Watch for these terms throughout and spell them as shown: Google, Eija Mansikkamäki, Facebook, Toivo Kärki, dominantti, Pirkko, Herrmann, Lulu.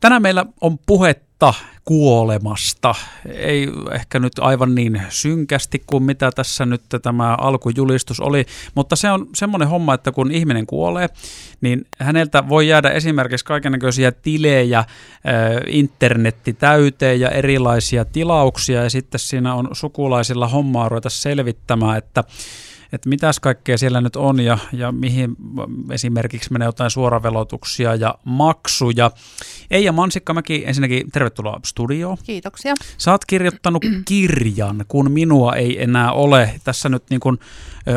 Tänään meillä on puhetta kuolemasta. Ei ehkä nyt aivan niin synkästi kuin mitä tässä nyt tämä alkujulistus oli, mutta se on semmoinen homma, että kun ihminen kuolee, niin häneltä voi jäädä esimerkiksi kaikennäköisiä tilejä, internetti täyteen ja erilaisia tilauksia, ja sitten siinä on sukulaisilla hommaa ruveta selvittämään, että mitäs kaikkea siellä nyt on ja mihin esimerkiksi menee jotain suoravelotuksia ja maksuja. Eija Mansikkamäki, ensinnäkin tervetuloa studioon. Kiitoksia. Sä oot kirjoittanut kirjan, kun minua ei enää ole. Tässä nyt niin kuin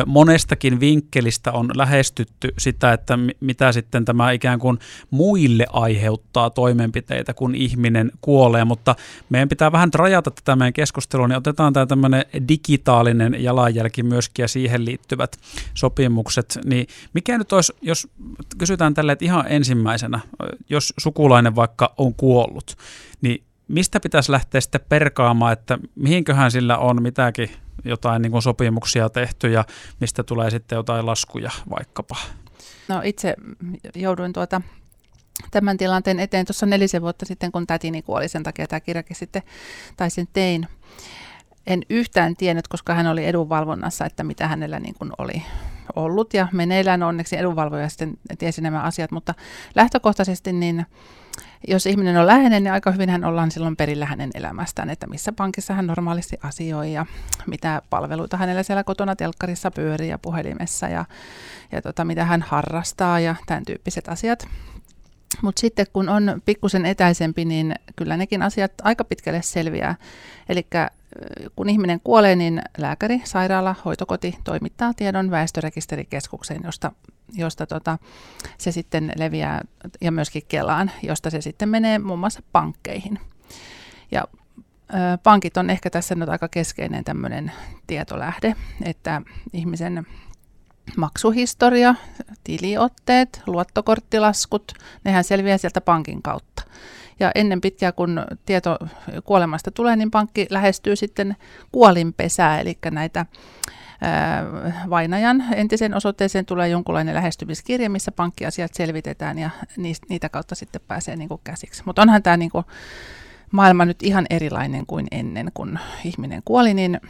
monestakin vinkkelistä on lähestytty sitä, että mitä sitten tämä ikään kuin muille aiheuttaa toimenpiteitä, kun ihminen kuolee. Mutta meidän pitää vähän rajata tätä meidän keskustelua, niin otetaan tämä tämmöinen digitaalinen jalanjälki myöskin ja siihen liittyvät sopimukset, niin mikä nyt olisi, jos kysytään tälle, että ihan ensimmäisenä, jos sukulainen vaikka on kuollut, niin mistä pitäisi lähteä sitten perkaamaan, että mihinköhän sillä on mitäkin jotain niin kuin sopimuksia tehty ja mistä tulee sitten jotain laskuja vaikkapa? No itse jouduin tämän tilanteen eteen tuossa 4 vuotta sitten, kun tätini kuoli, sen takia tämä kirjakin sitten, tai sen tein. En yhtään tiennyt, koska hän oli edunvalvonnassa, että mitä hänellä niin kuin oli ollut. Ja meneillään onneksi edunvalvoja sitten tiesi nämä asiat, mutta lähtökohtaisesti niin jos ihminen on läheinen, niin aika hyvin hän ollaan silloin perillä hänen elämästään, että missä pankissa hän normaalisti asioi ja mitä palveluita hänellä siellä kotona telkkarissa pyörii ja puhelimessa ja mitä hän harrastaa ja tämän tyyppiset asiat. Mutta sitten kun on pikkusen etäisempi, niin kyllä nekin asiat aika pitkälle selviää. Eli kun ihminen kuolee, niin lääkäri, sairaala, hoitokoti toimittaa tiedon väestörekisterikeskukseen, josta se sitten leviää, ja myöskin Kelaan, josta se sitten menee muun muassa pankkeihin. Ja pankit on ehkä tässä nyt aika keskeinen tämmöinen tietolähde, että ihmisen maksuhistoria, tiliotteet, luottokorttilaskut, nehän selviää sieltä pankin kautta. Ja ennen pitkää, kun tieto kuolemasta tulee, niin pankki lähestyy sitten kuolinpesää, eli näitä vainajan entiseen osoitteeseen tulee jonkunlainen lähestymiskirje, missä pankkiasiat selvitetään ja niitä kautta sitten pääsee niin kuin käsiksi. Mutta onhan tämä niin kuin maailma nyt ihan erilainen kuin ennen, kun ihminen kuoli, niin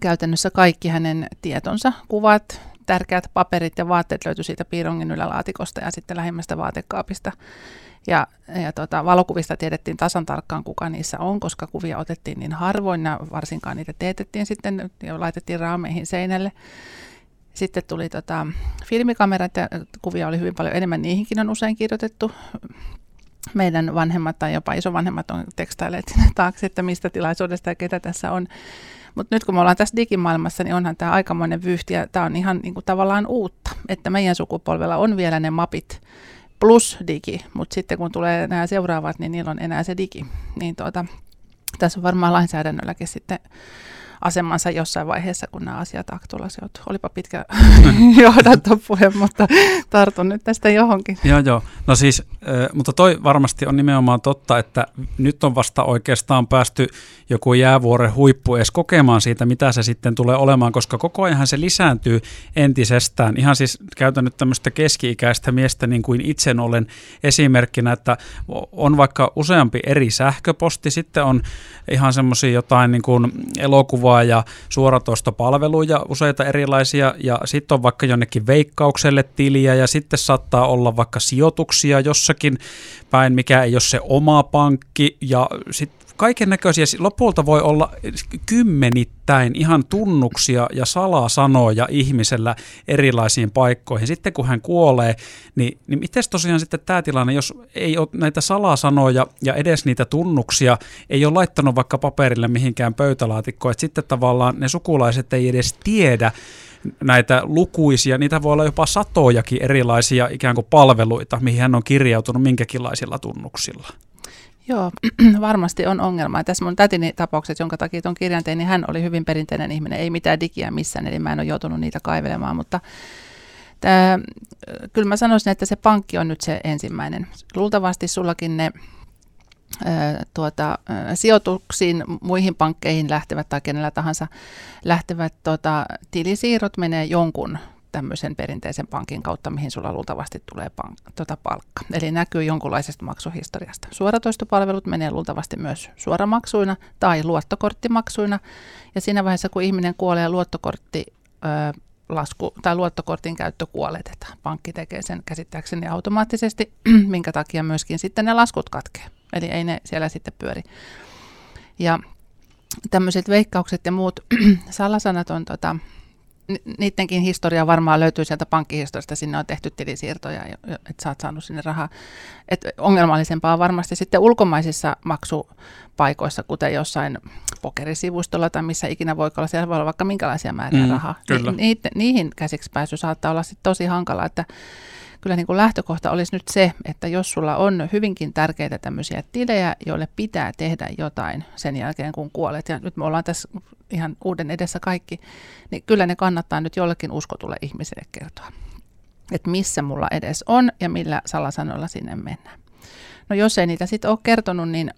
käytännössä kaikki hänen tietonsa, kuvat, tärkeät paperit ja vaatteet löytyi siitä piirongin ylälaatikosta ja sitten lähimmästä vaatekaapista. Ja valokuvista tiedettiin tasan tarkkaan, kuka niissä on, koska kuvia otettiin niin harvoin, ja varsinkaan niitä teetettiin sitten ja laitettiin raameihin seinälle. Sitten tuli filmikamerat ja kuvia oli hyvin paljon enemmän, niihinkin on usein kirjoitettu. Meidän vanhemmat tai jopa isovanhemmat on tekstailleet sinne taakse, että mistä tilaisuudesta ja ketä tässä on. Mutta nyt kun me ollaan tässä digimaailmassa, niin onhan tämä aikamoinen vyyhti ja tämä on ihan niin kuin tavallaan uutta, että meidän sukupolvella on vielä ne mapit plus digi, mutta sitten kun tulee nämä seuraavat, niin niillä on enää se digi. Niin tässä on varmaan lainsäädännölläkin sitten asemansa jossain vaiheessa, kun nämä asiat aktualisoituu. Olipa pitkä johdantopuhe, mutta tartun nyt tästä johonkin. Joo. No siis, mutta toi varmasti on nimenomaan totta, että nyt on vasta oikeastaan päästy joku jäävuoren huippu edes kokemaan siitä, mitä se sitten tulee olemaan, koska koko ajan se lisääntyy entisestään. Ihan siis käytän nyt tämmöistä keski-ikäistä miestä niin kuin itse olen esimerkkinä, että on vaikka useampi eri sähköposti, sitten on ihan semmoisia jotain niin kuin elokuvaa, ja suoratoistopalveluja useita erilaisia, ja sitten on vaikka jonnekin Veikkaukselle tiliä, ja sitten saattaa olla vaikka sijoituksia jossakin päin, mikä ei ole se oma pankki, ja sitten kaiken näköisiä, lopulta voi olla kymmenittäin ihan tunnuksia ja salasanoja ihmisellä erilaisiin paikkoihin. Sitten kun hän kuolee, niin miten tosiaan sitten tämä tilanne, jos ei ole näitä salasanoja ja edes niitä tunnuksia, ei ole laittanut vaikka paperille mihinkään pöytälaatikkoon, että sitten tavallaan ne sukulaiset ei edes tiedä näitä lukuisia, niitä voi olla jopa satojakin erilaisia ikään kuin palveluita, mihin hän on kirjautunut minkäkinlaisilla tunnuksilla. Joo, varmasti on ongelma. Tässä mun tätini tapaukset, jonka takia tuon kirjan tein, niin hän oli hyvin perinteinen ihminen, ei mitään digiä missään, eli mä en ole joutunut niitä kaivelemaan, mutta kyllä mä sanoisin, että se pankki on nyt se ensimmäinen. Luultavasti sullakin ne sijoituksiin, muihin pankkeihin lähtevät tai kenellä tahansa lähtevät tilisiirrot menee jonkun tämmöisen perinteisen pankin kautta, mihin sulla luultavasti tulee palkka. Eli näkyy jonkunlaisesta maksuhistoriasta. Suoratoistopalvelut menee luultavasti myös suoramaksuina tai luottokorttimaksuina. Ja siinä vaiheessa, kun ihminen kuolee, luottokorttilasku tai luottokortin käyttö kuoletetaan. Pankki tekee sen käsittääkseni automaattisesti, minkä takia myöskin sitten ne laskut katkee. Eli ei ne siellä sitten pyöri. Ja tämmöiset veikkaukset ja muut salasanat on niidenkin historia varmaan löytyy sieltä pankkihistoriasta, sinne on tehty tilisiirtoja, että sä oot saanut sinne rahaa. Et ongelmallisempaa on varmasti sitten ulkomaisissa maksupaikoissa, kuten jossain pokerisivustolla tai missä ikinä voi olla, siellä voi olla vaikka minkälaisia määriä rahaa. Niihin käsiksi pääsy saattaa olla sitten tosi hankala, että kyllä niin kuin lähtökohta olisi nyt se, että jos sulla on hyvinkin tärkeitä tämmöisiä tilejä, joille pitää tehdä jotain sen jälkeen, kun kuolet, ja nyt me ollaan tässä ihan uuden edessä kaikki, niin kyllä ne kannattaa nyt jollekin uskotulle ihmiselle kertoa, että missä mulla edes on ja millä salasanoilla sinne mennään. No jos ei niitä sitten ole kertonut, niin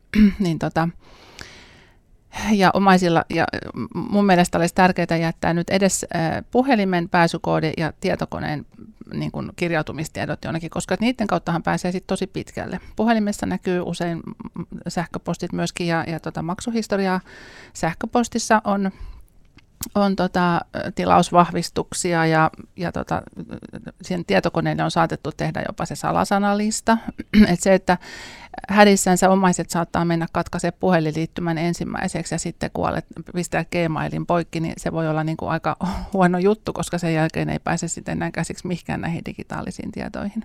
ja omaisilla, ja mun mielestä olisi tärkeää jättää nyt edes puhelimen pääsykoodi ja tietokoneen niin kuin kirjautumistiedot jonnekin, koska niiden kauttahan pääsee sitten tosi pitkälle. Puhelimessa näkyy usein sähköpostit myöskin ja maksuhistoriaa. Sähköpostissa on tilausvahvistuksia ja siihen tietokoneelle on saatettu tehdä jopa se salasanalista. että hädissänsä omaiset saattaa mennä katkaisee puhelinliittymän ensimmäiseksi ja sitten kuolet pistää Gmailin poikki, niin se voi olla niin kuin aika huono juttu, koska sen jälkeen ei pääse sitten enää käsiksi mihinkään näihin digitaalisiin tietoihin.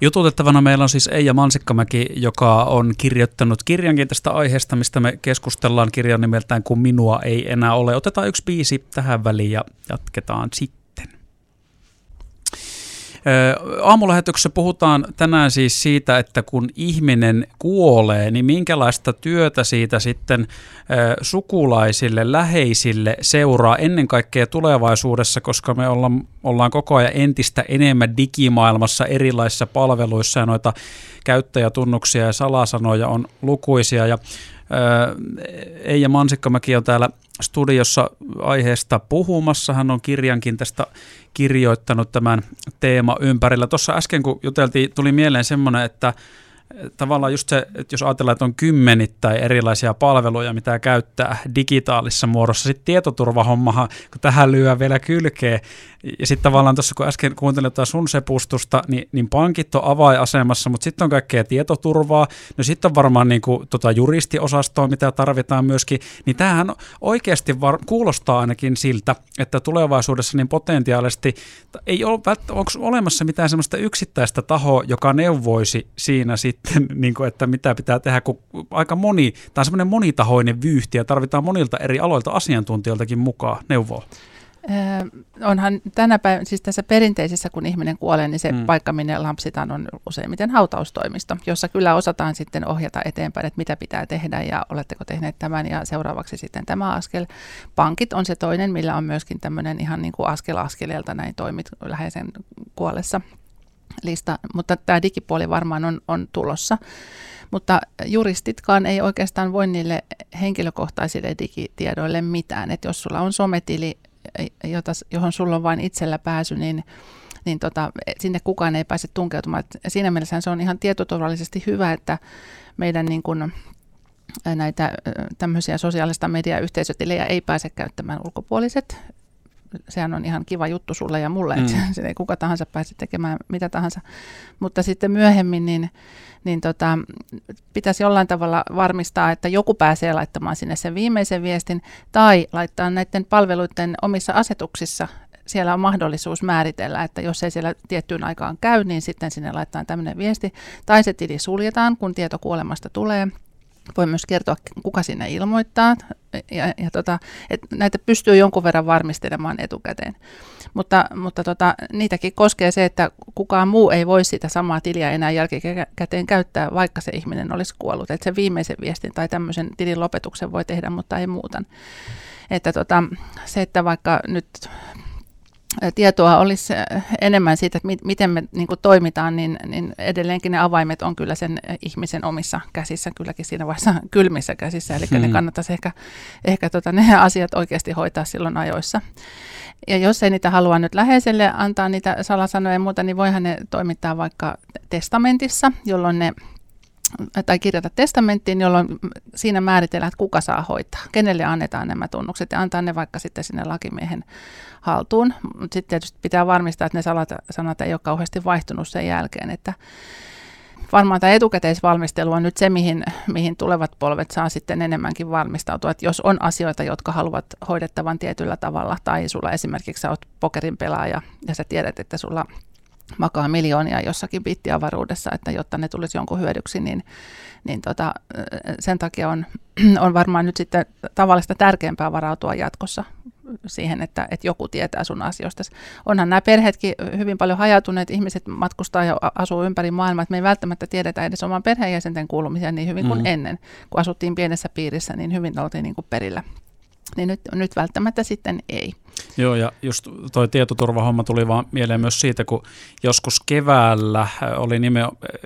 Jututettavana meillä on siis Eija Mansikkamäki, joka on kirjoittanut kirjankin tästä aiheesta, mistä me keskustellaan, kirjan nimeltään Kun minua ei enää ole. Otetaan yksi biisi tähän väliin ja jatketaan sitten. Aamulähetyksessä puhutaan tänään siis siitä, että kun ihminen kuolee, niin minkälaista työtä siitä sitten sukulaisille, läheisille seuraa ennen kaikkea tulevaisuudessa, koska me ollaan koko ajan entistä enemmän digimaailmassa erilaisissa palveluissa ja noita käyttäjätunnuksia ja salasanoja on lukuisia. Ja Eija Mansikkamäki on täällä studiossa aiheesta puhumassa. Hän on kirjankin tästä kirjoittanut tämän teema ympärillä. Tuossa äsken kun juteltiin, tuli mieleen semmoinen, että tavallaan just se, että jos ajatellaan, että on kymmenittäin erilaisia palveluja, mitä käyttää digitaalisessa muodossa. Sitten tietoturvahommahan, kun tähän lyö vielä kylkeen. Ja sitten tavallaan tuossa, kun äsken kuuntelin sun sepustusta, niin pankit on avainasemassa, mutta sitten on kaikkea tietoturvaa. No sitten on varmaan niinku juristiosastoa, mitä tarvitaan myöskin. Niin tämähän oikeasti kuulostaa ainakin siltä, että tulevaisuudessa niin potentiaalisesti ei ole olemassa mitään sellaista yksittäistä tahoa, joka neuvoisi siinä sitten, että mitä pitää tehdä, kun aika moni, tämä on semmoinen monitahoinen vyyhti ja tarvitaan monilta eri aloilta asiantuntijoiltakin mukaan neuvoa. Onhan tänä päivänä, siis tässä perinteisessä, kun ihminen kuolee, niin se paikka, minne lampsitaan, on useimmiten hautaustoimisto, jossa kyllä osataan sitten ohjata eteenpäin, että mitä pitää tehdä ja oletteko tehneet tämän ja seuraavaksi sitten tämä askel. Pankit on se toinen, millä on myöskin tämmöinen ihan niin kuin askel askeleelta näin toimit läheisen kuollessa. Lista, mutta tämä digipuoli varmaan on tulossa, mutta juristitkaan ei oikeastaan voi niille henkilökohtaisille digitiedoille mitään, että jos sulla on sometili, johon sulla on vain itsellä pääsy, niin sinne kukaan ei pääse tunkeutumaan. Et siinä mielessä se on ihan tietoturvallisesti hyvä, että meidän niin kun näitä tämmöisiä sosiaalista mediayhteisötilejä ei pääse käyttämään ulkopuoliset. Sehän on ihan kiva juttu sulle ja mulle, että sen ei kuka tahansa pääse tekemään mitä tahansa. Mutta sitten myöhemmin niin pitäisi jollain tavalla varmistaa, että joku pääsee laittamaan sinne sen viimeisen viestin tai laittaa näiden palveluiden omissa asetuksissa. Siellä on mahdollisuus määritellä, että jos ei siellä tiettyyn aikaan käy, niin sitten sinne laittaa tämmöinen viesti. Tai se tili suljetaan, kun tieto kuolemasta tulee. Voi myös kertoa, kuka sinne ilmoittaa, että näitä pystyy jonkun verran varmistelemaan etukäteen. Mutta niitäkin koskee se, että kukaan muu ei voi sitä samaa tiliä enää jälkikäteen käyttää, vaikka se ihminen olisi kuollut. Että se viimeisen viestin tai tämmöisen tilin lopetuksen voi tehdä, mutta ei muuta. Että se, että vaikka nyt tietoa olisi enemmän siitä, että miten me niin kuin toimitaan, niin edelleenkin ne avaimet on kyllä sen ihmisen omissa käsissä, kylläkin siinä vaiheessa kylmissä käsissä, eli ne kannattaisi ehkä ne asiat oikeasti hoitaa silloin ajoissa. Ja jos ei niitä halua nyt läheiselle antaa niitä salasanoja ja muuta, niin voihan ne toimittaa vaikka testamentissa, jolloin ne tai kirjata testamenttiin, jolloin siinä määritellään, että kuka saa hoitaa, kenelle annetaan nämä tunnukset ja antaa ne vaikka sitten sinne lakimiehen haltuun. Mutta sitten tietysti pitää varmistaa, että ne sanat ei ole kauheasti vaihtunut sen jälkeen, että varmaan tämä etukäteisvalmistelu on nyt se, mihin tulevat polvet saa sitten enemmänkin valmistautua, että jos on asioita, jotka haluat hoidettavan tietyllä tavalla tai sulla esimerkiksi sä oot pokerin pelaaja ja sä tiedät, että sulla makaa miljoonia jossakin bittiavaruudessa, että jotta ne tulisi jonkun hyödyksi, niin sen takia on varmaan nyt sitten tavallista tärkeämpää varautua jatkossa siihen, että joku tietää sun asioista. Onhan nämä perheetkin hyvin paljon hajautuneet, ihmiset matkustaa ja asuu ympäri maailmaa, että me ei välttämättä tiedetä edes oman perheenjäsenten kuulumisia niin hyvin kuin ennen, kun asuttiin pienessä piirissä, niin hyvin oltiin niin kuin perillä. Niin nyt välttämättä sitten ei. Joo, ja just toi tietoturvahomma tuli vaan mieleen myös siitä, kun joskus keväällä oli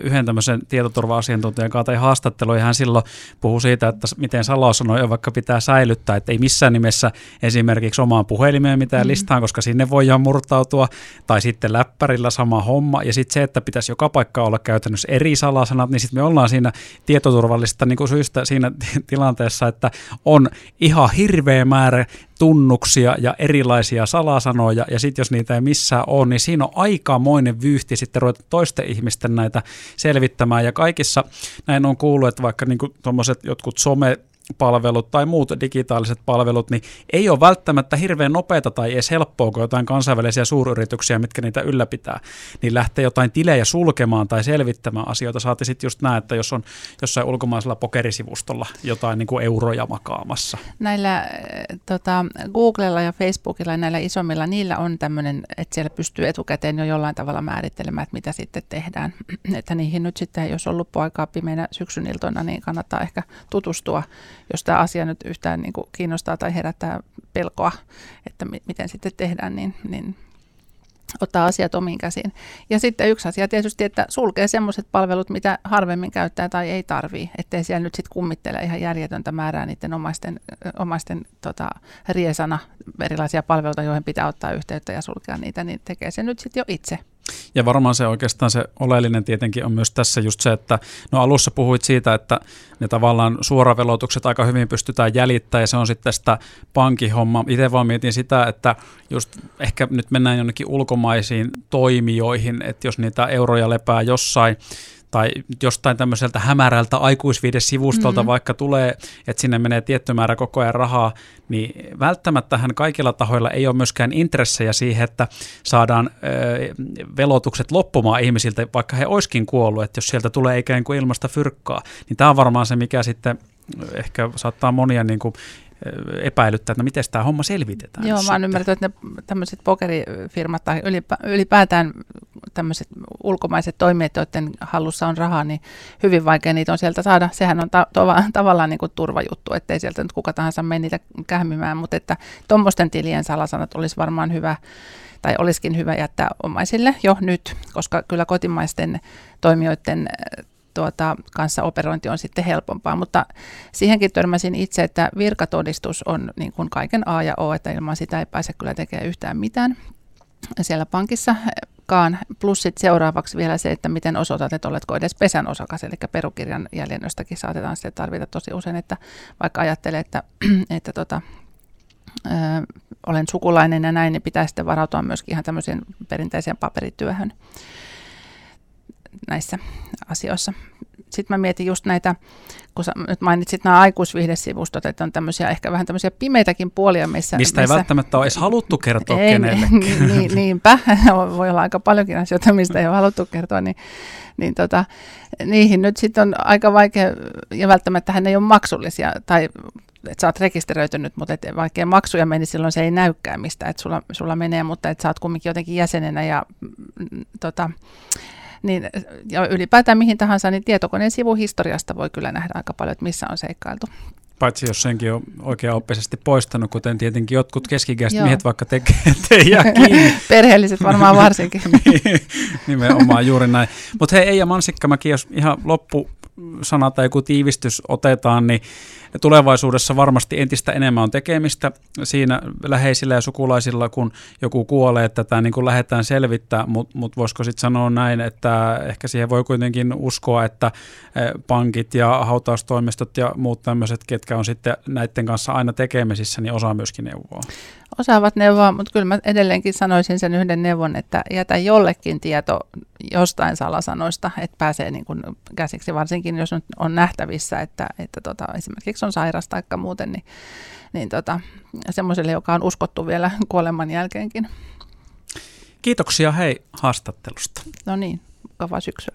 yhden tämmöisen tietoturva-asiantuntijan kanssa haastattelu, ja hän silloin puhui siitä, että miten salasanoja vaikka pitää säilyttää, että ei missään nimessä esimerkiksi omaan puhelimeen mitään listaan, koska sinne voidaan murtautua, tai sitten läppärillä sama homma, ja sitten se, että pitäisi joka paikka olla käytännössä eri salasanat, niin sitten me ollaan siinä tietoturvallisesta niin kuin syystä siinä tilanteessa, että on ihan hirveä määrä tunnuksia ja erilaisia salasanoja, ja sitten jos niitä ei missään ole, niin siinä on aikamoinen vyyhti sitten ruveta toisten ihmisten näitä selvittämään, ja kaikissa näin on kuullut, että vaikka niin kuin tuommoiset jotkut somepalvelut tai muut digitaaliset palvelut, niin ei ole välttämättä hirveän nopeata tai edes helppoa, kun jotain kansainvälisiä suuryrityksiä, mitkä niitä ylläpitää, niin lähtee jotain tilejä sulkemaan tai selvittämään asioita. Saati sitten just näin, että jos on jossain ulkomaisella pokerisivustolla jotain niin kuin euroja makaamassa. Näillä Googlella ja Facebookilla ja näillä isommilla, niillä on tämmöinen, että siellä pystyy etukäteen jo jollain tavalla määrittelemään, että mitä sitten tehdään. Että niihin nyt sitten, jos on loppuaikaa pimeänä syksyn iltoina, niin kannattaa ehkä tutustua, jos tämä asia nyt yhtään niin kuin kiinnostaa tai herättää pelkoa, että miten sitten tehdään, niin ottaa asiat omiin käsiin. Ja sitten yksi asia tietysti, että sulkee sellaiset palvelut, mitä harvemmin käyttää tai ei tarvii, ettei siellä nyt sitten kummittele ihan järjetöntä määrää niiden omaisten riesana erilaisia palveluita, joihin pitää ottaa yhteyttä ja sulkea niitä, niin tekee se nyt sitten jo itse. Ja varmaan se oikeastaan se oleellinen tietenkin on myös tässä just se, että alussa puhuit siitä, että ne tavallaan suoravelotukset aika hyvin pystytään jäljittämään, ja se on sitten sitä pankkihommaa. Itse vaan mietin sitä, että just ehkä nyt mennään jonnekin ulkomaisiin toimijoihin, että jos niitä euroja lepää jossain, tai jostain tämmöiseltä hämärältä aikuisviidesivustolta vaikka tulee, että sinne menee tietty määrä koko ajan rahaa, niin välttämättähän kaikilla tahoilla ei ole myöskään intressejä siihen, että saadaan velotukset loppumaan ihmisiltä, vaikka he olisikin kuollut, että jos sieltä tulee ikään kuin ilmasta fyrkkaa, niin tämä on varmaan se, mikä sitten ehkä saattaa monia niin kuin epäilyttää, että miten tämä homma selvitetään. Joo, mä oon ymmärtänyt, että ne tämmöiset pokerifirmat tai ylipäätään tämmöiset ulkomaiset toimijat, joiden hallussa on rahaa, niin hyvin vaikea niitä on sieltä saada. Sehän on tavallaan niin kuin turvajuttu, ettei sieltä nyt kuka tahansa mene niitä kähmimään, mutta että tuommoisten tilien salasanat olisi varmaan hyvä, tai olisikin hyvä jättää omaisille jo nyt, koska kyllä kotimaisten toimijoiden kanssa operointi on sitten helpompaa, mutta siihenkin törmäsin itse, että virkatodistus on niin kuin kaiken A ja O, että ilman sitä ei pääse kyllä tekemään yhtään mitään siellä pankissakaan, plus sitten seuraavaksi vielä se, että miten osoitat, että oletko edes pesän osakas, eli perukirjan jäljennöstäkin saatetaan sitten tarvita tosi usein, että vaikka ajattelee, että olen sukulainen ja näin, niin pitää sitten varautua myöskin ihan tämmöiseen perinteiseen paperityöhön näissä asioissa. Sitten mä mietin just näitä, kun nyt mainitsit nämä aikuisviihdesivustot, että on tämmöisiä ehkä vähän tämmöisiä pimeitäkin puolia, mistä ei välttämättä ole edes haluttu kertoa kenellekään. Niinpä, voi olla aika paljonkin asioita, mistä ei ole haluttu kertoa, niin niihin nyt sitten on aika vaikea, ja välttämättä hän ei ole maksullisia, tai että sä oot rekisteröitynyt, mutta et vaikea maksuja meni, silloin se ei näykään mistä, että sulla menee, mutta että sä oot kumminkin jotenkin jäsenenä ja niin, ja ylipäätään mihin tahansa, niin tietokoneen sivuhistoriasta voi kyllä nähdä aika paljon, että missä on seikkailtu. Paitsi jos senkin on oikeaoppisesti poistanut, kuten tietenkin jotkut keski-ikäiset miehet vaikka tekee teijäkin. Perheelliset varmaan varsinkin. Nimenomaan juuri näin. Mutta hei Eija Mansikkamäki, jos ihan loppusana tai joku tiivistys otetaan, niin tulevaisuudessa varmasti entistä enemmän on tekemistä siinä läheisillä ja sukulaisilla, kun joku kuolee, että tämä niin kuin lähdetään selvittämään, mutta voisiko sitten sanoa näin, että ehkä siihen voi kuitenkin uskoa, että pankit ja hautaustoimistot ja muut tämmöiset, ketkä on sitten näiden kanssa aina tekemisissä, niin osaa myöskin neuvoa. Osaavat neuvoa, mutta kyllä mä edelleenkin sanoisin sen yhden neuvon, että jätä jollekin tieto jostain salasanoista, että pääsee niin kuin käsiksi, varsinkin jos nyt on nähtävissä, että esimerkiksi on sairas tai muuten, niin semmoiselle, joka on uskottu vielä kuoleman jälkeenkin. Kiitoksia hei haastattelusta. No niin, mukavaa syksyä.